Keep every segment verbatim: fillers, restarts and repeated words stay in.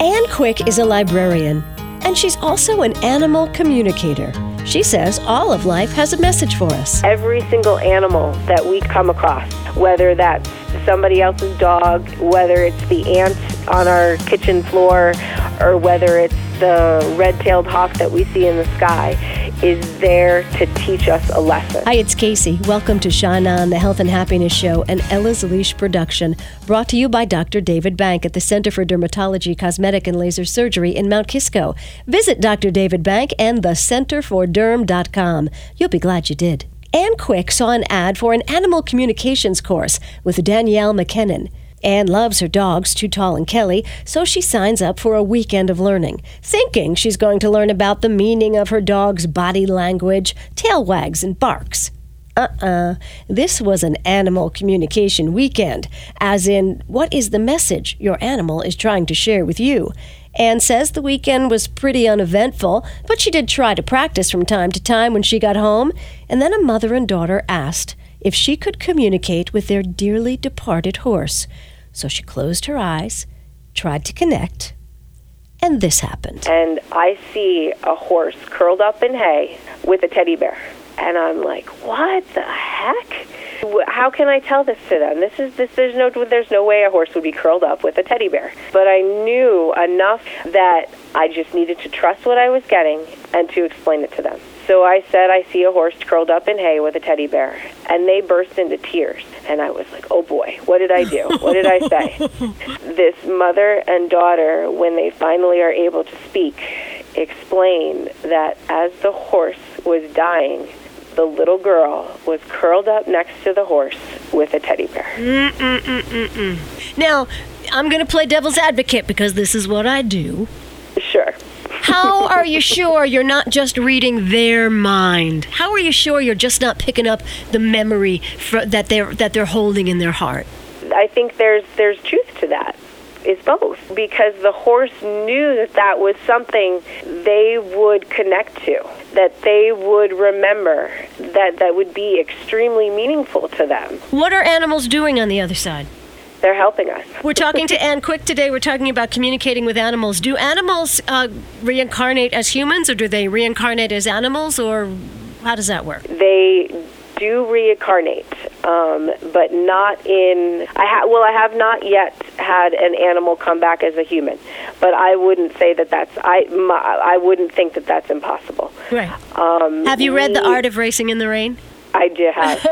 Ann Quick is a librarian, and she's also an animal communicator. She says all of life has a message for us. Every single animal that we come across, whether that's somebody else's dog, whether it's the ants on our kitchen floor, or whether it's the red-tailed hawk that we see in the sky, is there to teach us a lesson. Hi, it's Casey. Welcome to Shine On, the Health and Happiness Show, an Ella's Leash production, brought to you by Doctor David Bank at the Center for Dermatology, Cosmetic, and Laser Surgery in Mount Kisco. Visit Doctor David Bank and the center for derm dot com. You'll be glad you did. Ann Quick saw an ad for an animal communications course with Danielle McKinnon. Ann loves her dogs, Too Tall and Kelly, so she signs up for a weekend of learning, thinking she's going to learn about the meaning of her dog's body language, tail wags, and barks. Uh-uh. This was an animal communication weekend, as in, what is the message your animal is trying to share with you? Ann says the weekend was pretty uneventful, but she did try to practice from time to time when she got home, and then a mother and daughter asked if she could communicate with their dearly departed horse. So she closed her eyes, tried to connect, and this happened. And I see a horse curled up in hay with a teddy bear. And I'm like, what the heck? How can I tell this to them? This is this. There's no. There's no way a horse would be curled up with a teddy bear. But I knew enough that I just needed to trust what I was getting and to explain it to them. So I said, I see a horse curled up in hay with a teddy bear. And they burst into tears. And I was like, oh boy, what did I do? What did I say? This mother and daughter, when they finally are able to speak, explain that as the horse was dying, the little girl was curled up next to the horse with a teddy bear. Mm-mm-mm-mm-mm. Now, I'm going to play devil's advocate because this is what I do. Sure. How are you sure you're not just reading their mind? How are you sure you're just not picking up the memory for, that they're that they're holding in their heart? I think there's there's truth to that. It's both, because the horse knew that that was something they would connect to, that they would remember, that that would be extremely meaningful to them. What are animals doing on the other side? They're helping us. We're talking to Ann Quick today. We're talking about communicating with animals. Do animals uh, reincarnate as humans, or do they reincarnate as animals, or how does that work? They do reincarnate, um, but not in... I ha- well, I have not yet had an animal come back as a human, but I wouldn't say that that's... I, my, I wouldn't think that that's impossible. Right. Um, have you read we, The Art of Racing in the Rain? I do have.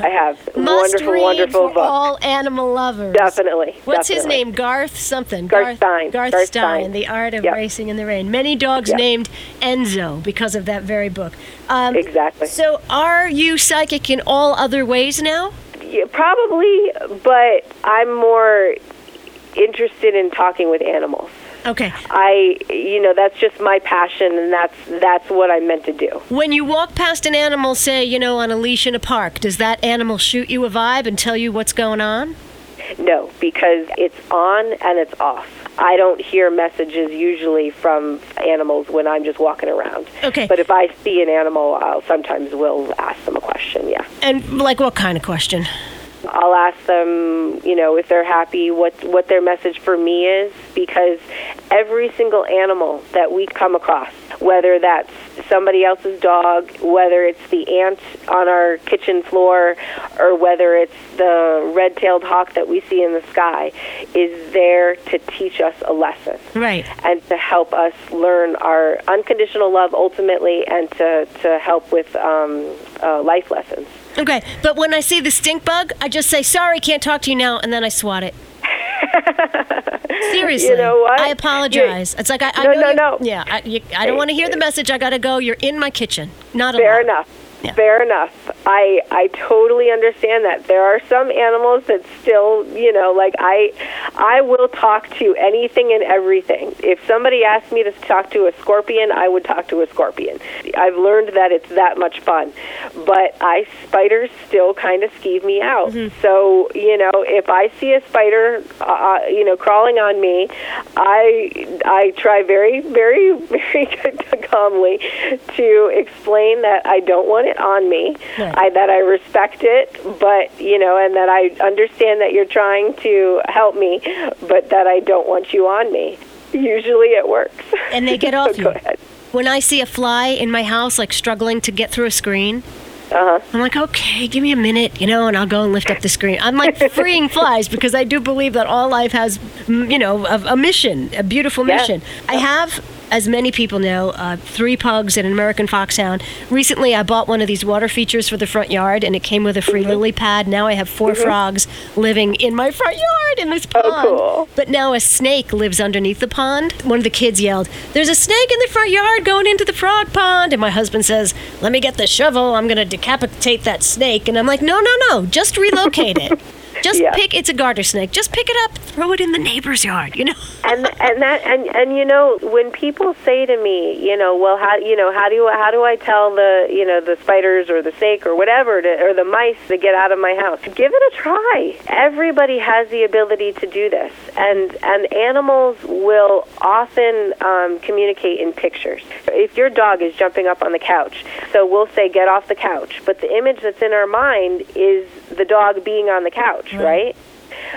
I have. Must wonderful, read wonderful for book. All animal lovers. Definitely. What's definitely. His name? Garth something. Garth Stein. Garth, Garth Stein, Stein. The Art of yep. Racing in the Rain. Many dogs yep. named Enzo because of that very book. Um, exactly. So are you psychic in all other ways now? Yeah, probably, but I'm more interested in talking with animals. Okay. I, you know, that's just my passion, and that's that's what I'm meant to do. When you walk past an animal, say, you know, on a leash in a park, does that animal shoot you a vibe and tell you what's going on? No, because it's on and it's off. I don't hear messages usually from animals when I'm just walking around. Okay. But if I see an animal, I'll sometimes will ask them a question, yeah. And like what kind of question? I'll ask them, you know, if they're happy, what what their message for me is, because every single animal that we come across, whether that's somebody else's dog, whether it's the ant on our kitchen floor, or whether it's the red-tailed hawk that we see in the sky, is there to teach us a lesson. Right. And to help us learn our unconditional love ultimately, and to, to help with um, uh, life lessons. Okay, but when I see the stink bug, I just say, sorry, can't talk to you now, and then I swat it. Seriously. You know what? I apologize. You're, it's like, I, I no, know no, no. Yeah, I, you, I don't want to hear the message. I got to go. You're in my kitchen. Not allowed. Fair enough. Yeah. Fair enough. I I totally understand that. There are some animals that still, you know, like I I will talk to anything and everything. If somebody asked me to talk to a scorpion, I would talk to a scorpion. I've learned that it's that much fun. But I spiders still kind of skeeve me out. Mm-hmm. So, you know, if I see a spider, uh, you know, crawling on me, I I try very, very, very calmly to explain that I don't want to it on me, right. I, that I respect it, but, you know, and that I understand that you're trying to help me, but that I don't want you on me. Usually it works. And they get off so you. Go ahead. When I see a fly in my house, like struggling to get through a screen, uh-huh. I'm like, okay, give me a minute, you know, and I'll go and lift up the screen. I'm like freeing flies because I do believe that all life has, you know, a, a mission, a beautiful mission. Yeah. I have, as many people know, uh, three pugs and an American foxhound. Recently, I bought one of these water features for the front yard, and it came with a free mm-hmm. lily pad. Now I have four mm-hmm. frogs living in my front yard in this pond. Oh, cool. But now a snake lives underneath the pond. One of the kids yelled, "There's a snake in the front yard going into the frog pond." And my husband says, "Let me get the shovel. I'm going to decapitate that snake." And I'm like, no, no, no. Just relocate it. Just yeah. pick, it's a garter snake. Just pick it up, throw it in the neighbor's yard, you know. and and that and, and you know, when people say to me, you know, well, how you know, how do you, how do I tell the, you know, the spiders or the snake or whatever to, or the mice to get out of my house? Give it a try. Everybody has the ability to do this, and and animals will often um, communicate in pictures. If your dog is jumping up on the couch, so we'll say, "Get off the couch," but the image that's in our mind is the dog being on the couch. Right?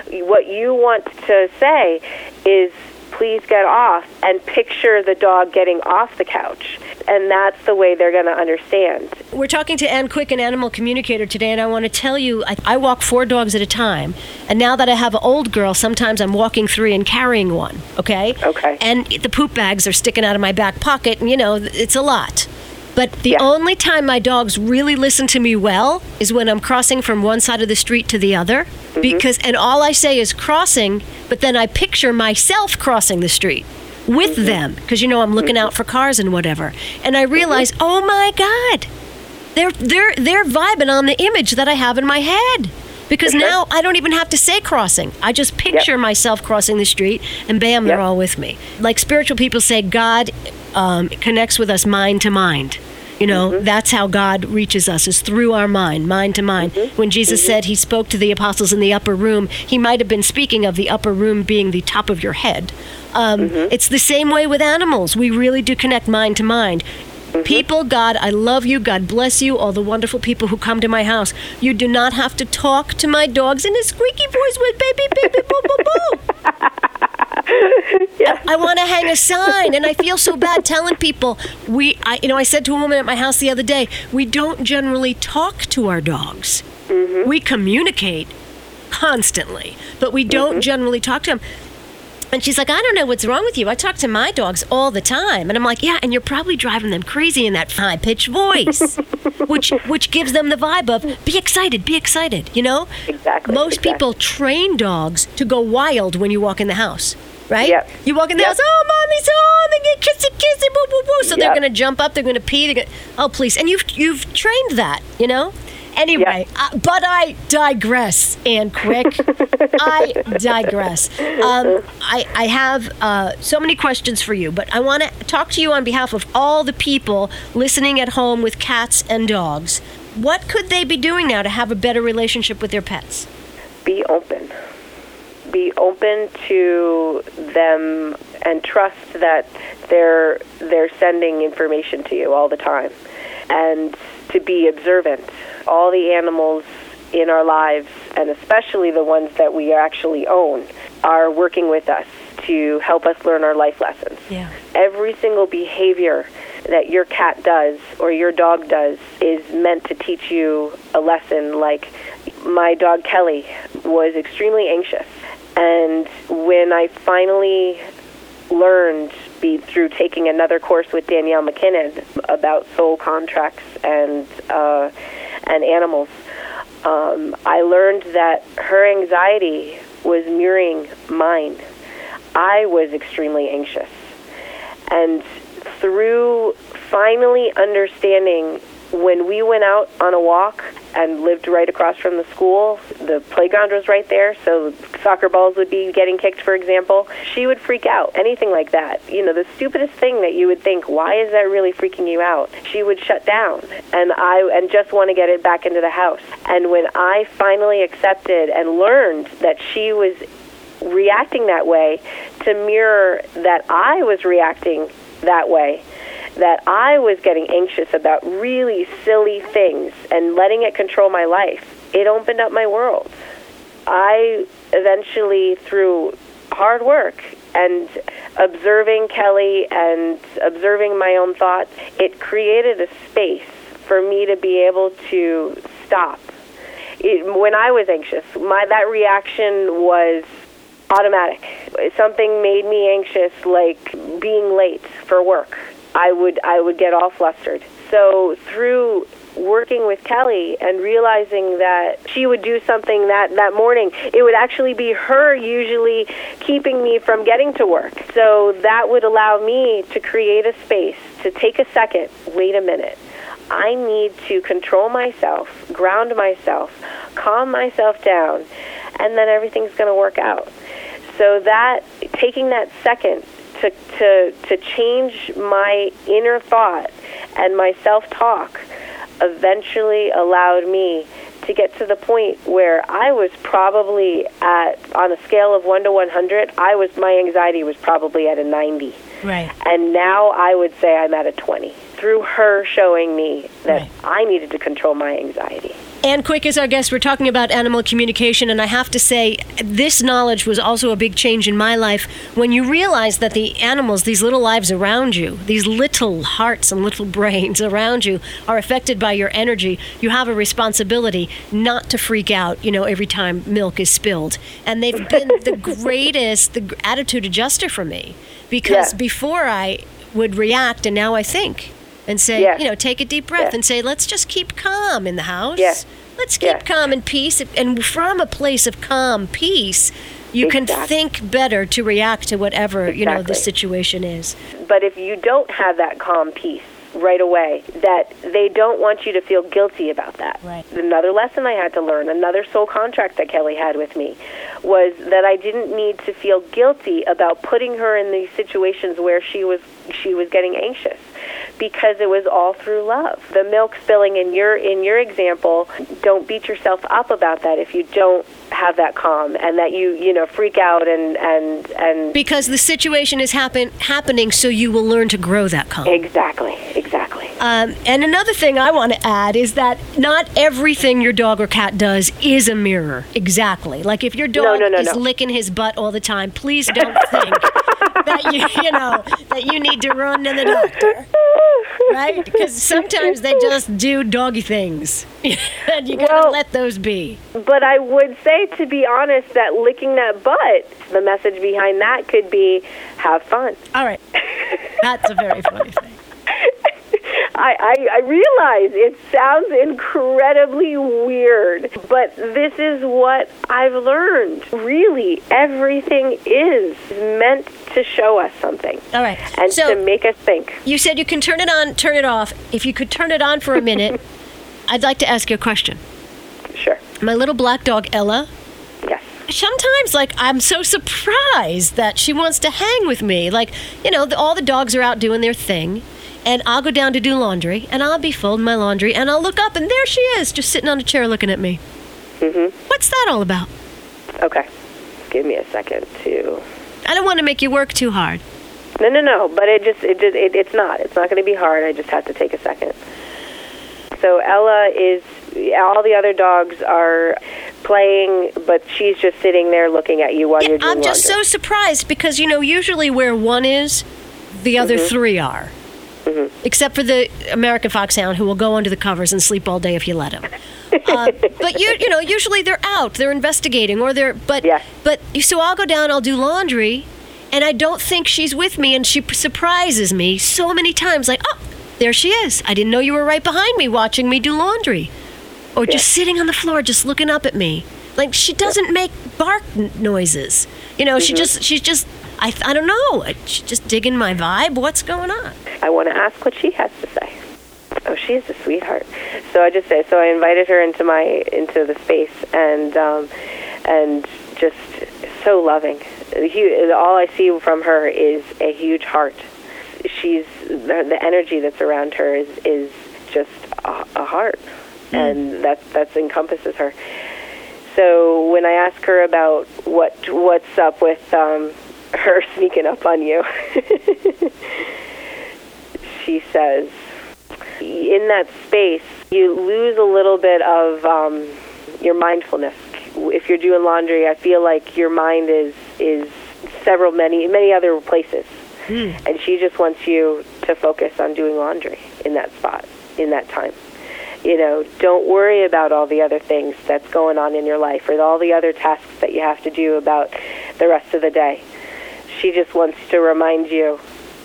What you want to say is, "Please get off," and picture the dog getting off the couch. And that's the way they're going to understand. We're talking to Ann Quick, an animal communicator, today, and I want to tell you, I, I walk four dogs at a time. And now that I have an old girl, sometimes I'm walking three and carrying one, okay? Okay. And the poop bags are sticking out of my back pocket, and, you know, it's a lot. But the yeah. only time my dogs really listen to me well is when I'm crossing from one side of the street to the other. Mm-hmm. Because, and all I say is "crossing," but then I picture myself crossing the street with mm-hmm. them. Because, you know, I'm looking mm-hmm. out for cars and whatever. And I realize, mm-hmm. oh my God, they're, they're, they're vibing on the image that I have in my head. Because mm-hmm. now I don't even have to say "crossing." I just picture yep. myself crossing the street, and bam, yep. they're all with me. Like spiritual people say, God um, connects with us mind to mind. You know, mm-hmm. that's how God reaches us, is through our mind, mind to mind. Mm-hmm. When Jesus mm-hmm. said he spoke to the apostles in the upper room, he might have been speaking of the upper room being the top of your head. Um, mm-hmm. It's the same way with animals. We really do connect mind to mind. Mm-hmm. People, God, I love you. God bless you. All the wonderful people who come to my house. You do not have to talk to my dogs in a squeaky voice with "baby, baby, boo, boo, boo." Yes. I, I want to hang a sign, and I feel so bad telling people. We, I, you know, I said to a woman at my house the other day, we don't generally talk to our dogs. Mm-hmm. We communicate constantly, but we don't mm-hmm. generally talk to them. And she's like, "I don't know what's wrong with you. I talk to my dogs all the time." And I'm like, "Yeah, and you're probably driving them crazy in that high-pitched voice," which which gives them the vibe of, be excited, be excited, you know? Exactly. Most exactly. people train dogs to go wild when you walk in the house, right? Yep. You walk in the yep. house, "Oh, mommy's home," and get kissy, kissy, boo, boo, boo. So yep. they're going to jump up, they're going to pee, they're going to, oh, please. And you've, you've trained that, you know? Anyway, yeah. uh, but I digress, Ann Quick. I digress. Um, I, I have uh, so many questions for you, but I want to talk to you on behalf of all the people listening at home with cats and dogs. What could they be doing now to have a better relationship with their pets? Be open. Be open to them and trust that they're they're sending information to you all the time. And to be observant. All the animals in our lives, and especially the ones that we actually own, are working with us to help us learn our life lessons. Yeah. Every single behavior that your cat does or your dog does is meant to teach you a lesson. Like my dog Kelly was extremely anxious, and when I finally learned be through taking another course with Danielle McKinnon about soul contracts and uh, and animals, um, I learned that her anxiety was mirroring mine. I was extremely anxious. And through finally understanding, when we went out on a walk and lived right across from the school, the playground was right there, so soccer balls would be getting kicked, for example, she would freak out, anything like that. You know, the stupidest thing that you would think, why is that really freaking you out? She would shut down, and I and just want to get it back into the house. And when I finally accepted and learned that she was reacting that way to mirror that I was reacting that way, that I was getting anxious about really silly things and letting it control my life, it opened up my world. I eventually, through hard work and observing Kelly and observing my own thoughts, it created a space for me to be able to stop. It, when I was anxious, my that reaction was automatic. Something made me anxious, like being late for work. I would I would get all flustered. So through working with Kelly and realizing that she would do something that, that morning, it would actually be her usually keeping me from getting to work. So that would allow me to create a space, to take a second, wait a minute. I need to control myself, ground myself, calm myself down, and then everything's going to work out. So that, taking that second to, to, to change my inner thought and my self-talk eventually allowed me to get to the point where I was probably at, on a scale of one to one hundred, I was my anxiety was probably at a ninety. Right. And now I would say I'm at a twenty. Through her showing me that right. I needed to control my anxiety. Ann Quick is our guest. We're talking about animal communication, and I have to say, this knowledge was also a big change in my life when you realize that the animals, these little lives around you, these little hearts and little brains around you, are affected by your energy. You have a responsibility not to freak out, you know, every time milk is spilled. And they've been the greatest the attitude adjuster for me, because yeah. before I would react, and now I think. And say, yeah. you know, take a deep breath yeah. and say, let's just keep calm in the house. Yeah. Let's keep yeah. calm and peace. And from a place of calm, peace, you exactly. can think better to react to whatever, exactly. you know, the situation is. But if you don't have that calm peace right away, that they don't want you to feel guilty about that. Right. Another lesson I had to learn, another soul contract that Kelly had with me, was that I didn't need to feel guilty about putting her in these situations where she was she was getting anxious, because it was all through love. The milk spilling in your in your example, don't beat yourself up about that if you don't have that calm and that you, you know, freak out and... and, and because the situation is happen, happening, so you will learn to grow that calm. Exactly, exactly. Um, and another thing I want to add is that not everything your dog or cat does is a mirror. Exactly. Like if your dog no, no, no, is no. licking his butt all the time, please don't think that you, you know, that you need to run to the doctor. Right? Because sometimes they just do doggy things. And you gotta well, let those be. But I would say, to be honest, that licking that butt, the message behind that could be, have fun. All right. That's a very funny thing. I, I, I realize it sounds incredibly weird, but this is what I've learned. Really, everything is meant to show us something. All right. And so, to make us think. You said you can turn it on, turn it off. If you could turn it on for a minute, I'd like to ask you a question. Sure. My little black dog, Ella. Yes. Sometimes, like, I'm so surprised that she wants to hang with me. Like, you know, the, all the dogs are out doing their thing. And I'll go down to do laundry, and I'll be folding my laundry, and I'll look up, and there she is, just sitting on a chair looking at me. Mm-hmm. What's that all about? Okay. Give me a second to... I don't want to make you work too hard. No, no, no, but it just, it just it, it's not. It's not going to be hard. I just have to take a second. So Ella is... All the other dogs are playing, but she's just sitting there looking at you while yeah, you're doing I'm just laundry. So surprised, because, you know, usually where one is, the other mm-hmm. three are. Mm-hmm. Except for the American foxhound, who will go under the covers and sleep all day if you let him. Uh, but you, you know, usually they're out, they're investigating, or they're. But yeah. but so I'll go down, I'll do laundry, and I don't think she's with me, and she surprises me so many times. Like, oh, there she is! I didn't know you were right behind me, watching me do laundry, or yeah. just sitting on the floor, just looking up at me. Like she doesn't make bark n- noises. You know, mm-hmm. she just she's just. I, I don't know. She's just digging my vibe. What's going on? I want to ask what she has to say. Oh, she's a sweetheart. So I just say so. I invited her into my into the space, and um, and just so loving. All I see from her is a huge heart. She's the, the energy that's around her is is just a, a heart, mm. and that that encompasses her. So when I ask her about what what's up with um, her sneaking up on you, she says, in that space, you lose a little bit of um, your mindfulness. If you're doing laundry, I feel like your mind is, is several, many, many other places. Hmm. And she just wants you to focus on doing laundry in that spot, in that time. You know, don't worry about all the other things that's going on in your life or all the other tasks that you have to do about the rest of the day. She just wants to remind you,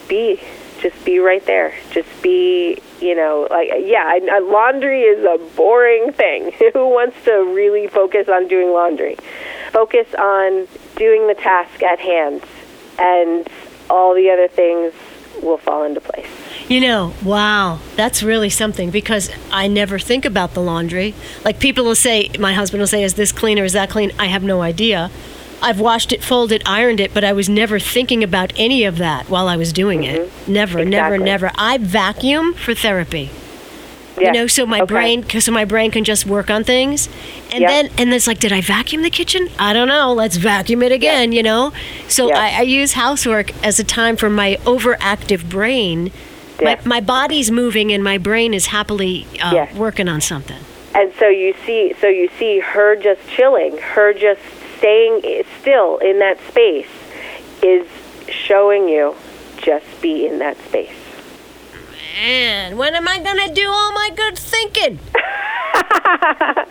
be, just be right there. Just be, you know, like, yeah, I, I, laundry is a boring thing. Who wants to really focus on doing laundry? Focus on doing the task at hand, and all the other things will fall into place. You know, wow, that's really something, because I never think about the laundry. Like, people will say, my husband will say, is this clean or is that clean? I have no idea. I've washed it, folded, ironed it, but I was never thinking about any of that while I was doing mm-hmm. it. Never, exactly. never, never. I vacuum for therapy. Yeah. You know, so my okay. brain, so my brain can just work on things, and yep. then and it's like, did I vacuum the kitchen? I don't know. Let's vacuum it again. Yep. You know, so yep. I, I use housework as a time for my overactive brain. Yep. My my body's moving, and my brain is happily uh, yes. working on something. And so you see, so you see her just chilling, her just staying still in that space is showing you just be in that space. Man, when am I going to do all my good thinking? uh,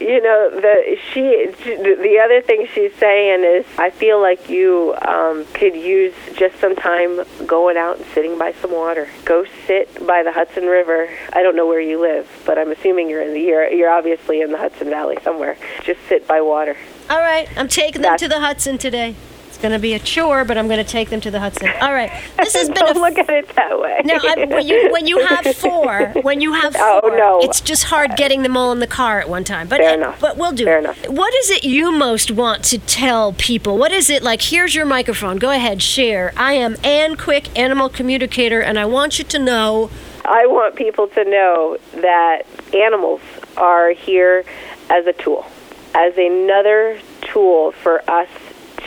you know, the she, the other thing she's saying is, I feel like you um, could use just some time going out and sitting by some water. Go sit by the Hudson River. I don't know where you live, but I'm assuming you're in the you're, you're obviously in the Hudson Valley somewhere. Just sit by water. All right, I'm taking them That's- to the Hudson today. It's going to be a chore, but I'm going to take them to the Hudson. All right, this has been. Don't a f- look at it that way. No, I, when you when you have four, when you have four, oh, no. it's just hard getting them all in the car at one time. But Fair enough. But we'll do. Fair enough. What is it you most want to tell people? What is it like? Here's your microphone. Go ahead, share. I am Ann Quick, animal communicator, and I want you to know. I want people to know that animals are here as a tool, as another tool for us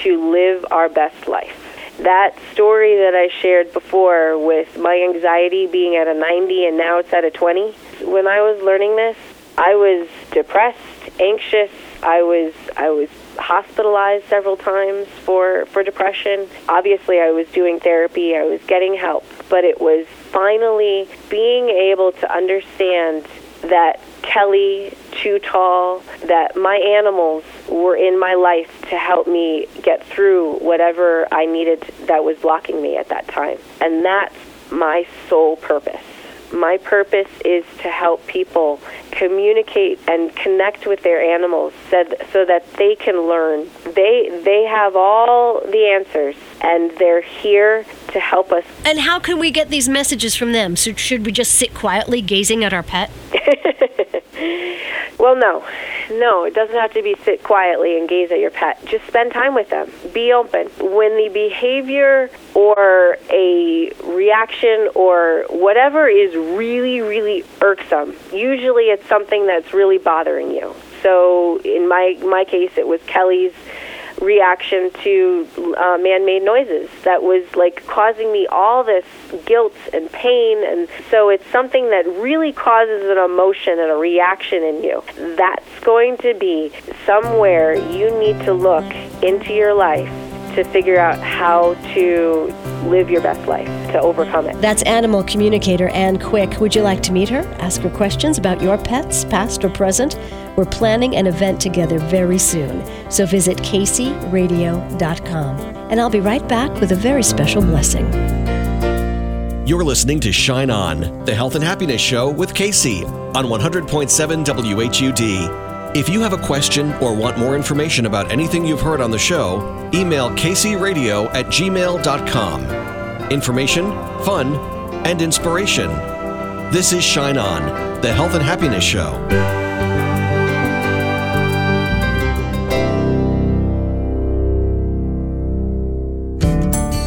to live our best life. That story that I shared before with my anxiety being at a ninety and now it's at a twenty, when I was learning this, I was depressed, anxious. I was I was hospitalized several times for, for depression. Obviously, I was doing therapy. I was getting help. But it was finally being able to understand that Kelly, too tall, that my animals were in my life to help me get through whatever I needed that was blocking me at that time. And that's my sole purpose. My purpose is to help people communicate and connect with their animals so that they can learn. They they have all the answers, and they're here to help us. And how can we get these messages from them? So should we just sit quietly gazing at our pet? Well, no. No, it doesn't have to be sit quietly and gaze at your pet. Just spend time with them. Be open. When the behavior or a reaction or whatever is really, really irksome, usually it's something that's really bothering you. So in my, my case, it was Kelly's reaction to uh, man-made noises that was like causing me all this guilt and pain, and so it's something that really causes an emotion and a reaction in you. That's going to be somewhere you need to look into your life to figure out how to live your best life, to overcome it. That's animal communicator Ann Quick. Would you like to meet her? Ask her questions about your pets, past or present. We're planning an event together very soon, so visit casey radio dot com. And I'll be right back with a very special blessing. You're listening to Shine On, the Health and Happiness Show with Casey on one hundred point seven W H U D. If you have a question or want more information about anything you've heard on the show, email caseyradio at gmail dot com. Information, fun, and inspiration. This is Shine On, the Health and Happiness Show.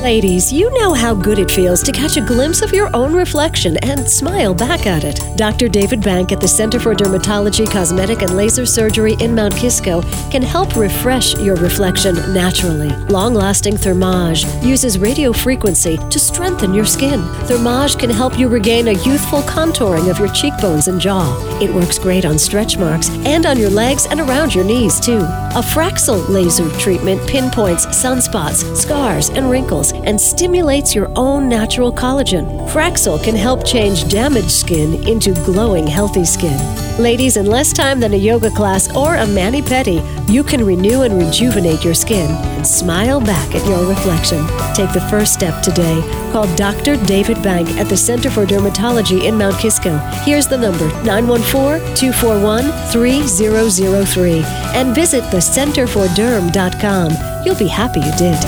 Ladies, you know how good it feels to catch a glimpse of your own reflection and smile back at it. Doctor David Bank at the Center for Dermatology, Cosmetic, and Laser Surgery in Mount Kisco can help refresh your reflection naturally. Long-lasting Thermage uses radio frequency to strengthen your skin. Thermage can help you regain a youthful contouring of your cheekbones and jaw. It works great on stretch marks and on your legs and around your knees, too. A Fraxel laser treatment pinpoints sunspots, scars, and wrinkles, and stimulates your own natural collagen. Fraxel can help change damaged skin into glowing, healthy skin. Ladies, in less time than a yoga class or a mani-pedi, you can renew and rejuvenate your skin and smile back at your reflection. Take the first step today. Call Doctor David Bank at the Center for Dermatology in Mount Kisco. Here's the number, nine one four, two four one, three zero zero three. And visit the center for derm dot com. You'll be happy you did.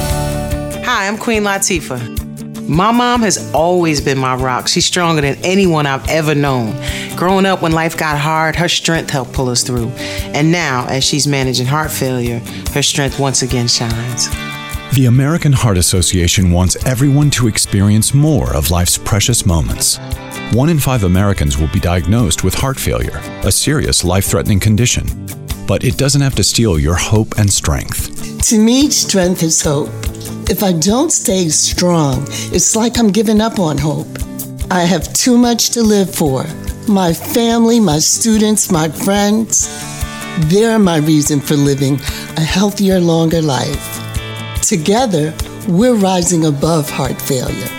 Hi, I'm Queen Latifah. My mom has always been my rock. She's stronger than anyone I've ever known. Growing up, when life got hard, her strength helped pull us through. And now, as she's managing heart failure, her strength once again shines. The American Heart Association wants everyone to experience more of life's precious moments. One in five Americans will be diagnosed with heart failure, a serious life-threatening condition. But it doesn't have to steal your hope and strength. To me, strength is hope. If I don't stay strong, it's like I'm giving up on hope. I have too much to live for. My family, my students, my friends, they're my reason for living a healthier, longer life. Together, we're rising above heart failure.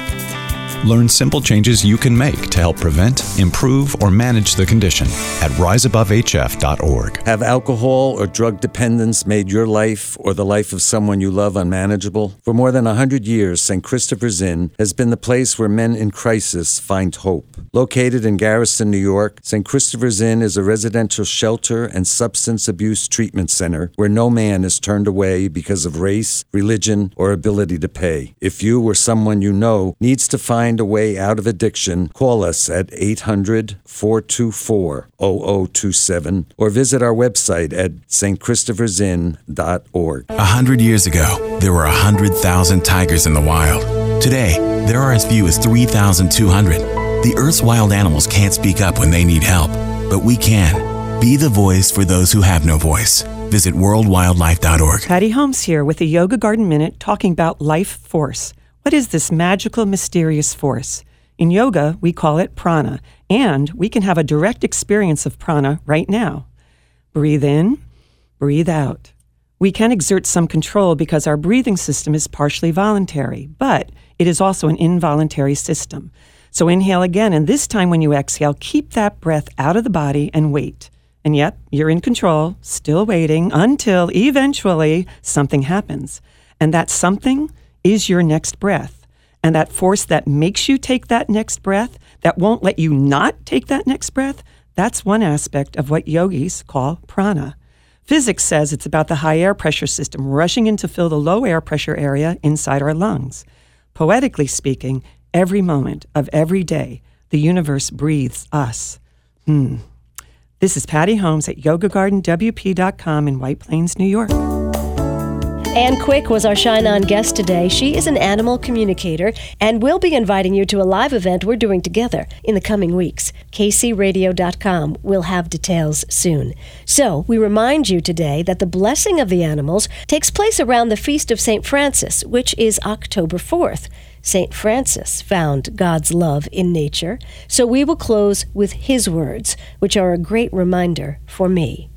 Learn simple changes you can make to help prevent, improve, or manage the condition at rise above h f dot org. Have alcohol or drug dependence made your life or the life of someone you love unmanageable? For more than one hundred years, Saint Christopher's Inn has been the place where men in crisis find hope. Located in Garrison, New York, Saint Christopher's Inn is a residential shelter and substance abuse treatment center where no man is turned away because of race, religion, or ability to pay. If you or someone you know needs to find a way out of addiction, call us at eight hundred, four two four, zero zero two seven or visit our website at st christophers inn dot org. A hundred years ago, there were a hundred thousand tigers in the wild. Today, there are as few as three thousand two hundred. The Earth's wild animals can't speak up when they need help, but we can. Be the voice for those who have no voice. Visit world wildlife dot org. Patty Holmes here with the Yoga Garden Minute, talking about life force. What is this magical, mysterious force? In yoga, we call it prana, and we can have a direct experience of prana right now. Breathe in, breathe out. We can exert some control because our breathing system is partially voluntary, but it is also an involuntary system. So inhale again, and this time when you exhale, keep that breath out of the body and wait. And yep, you're in control, still waiting, until eventually something happens. And that something is your next breath. And that force that makes you take that next breath, that won't let you not take that next breath, that's one aspect of what yogis call prana. Physics says it's about the high air pressure system rushing in to fill the low air pressure area inside our lungs. Poetically speaking, every moment of every day, the universe breathes us. Hmm. This is Patty Holmes at yoga garden W P dot com in White Plains, New York. Ann Quick was our Shine On guest today. She is an animal communicator, and we'll be inviting you to a live event we're doing together in the coming weeks. casey radio dot com will have details soon. So, we remind you today that the blessing of the animals takes place around the Feast of Saint Francis, which is October fourth. Saint Francis found God's love in nature, so we will close with his words, which are a great reminder for me.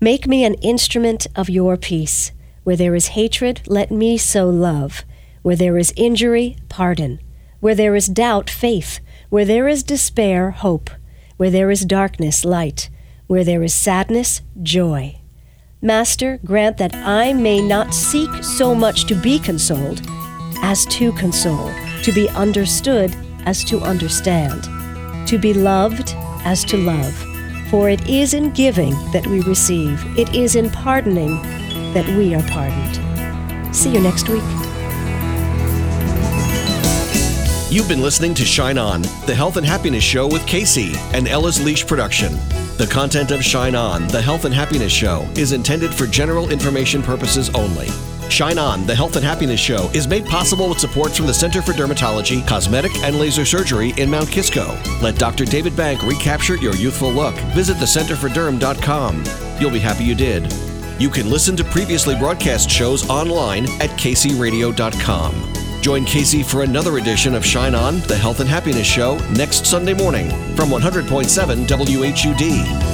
Make me an instrument of your peace. Where there is hatred, let me sow love. Where there is injury, pardon. Where there is doubt, faith. Where there is despair, hope. Where there is darkness, light. Where there is sadness, joy. Master, grant that I may not seek so much to be consoled as to console, to be understood as to understand, to be loved as to love. For it is in giving that we receive. It is in pardoning that we are pardoned. See you next week. You've been listening to Shine On, the health and happiness show with Casey, an Ella's Leash production. The content of Shine On, the health and happiness show, is intended for general information purposes only. Shine On, the Health and Happiness Show, is made possible with support from the Center for Dermatology, Cosmetic, and Laser Surgery in Mount Kisco. Let Doctor David Bank recapture your youthful look. Visit the center for derm dot com. You'll be happy you did. You can listen to previously broadcast shows online at casey radio dot com. Join Casey for another edition of Shine On, the Health and Happiness Show, next Sunday morning from one hundred point seven W H U D.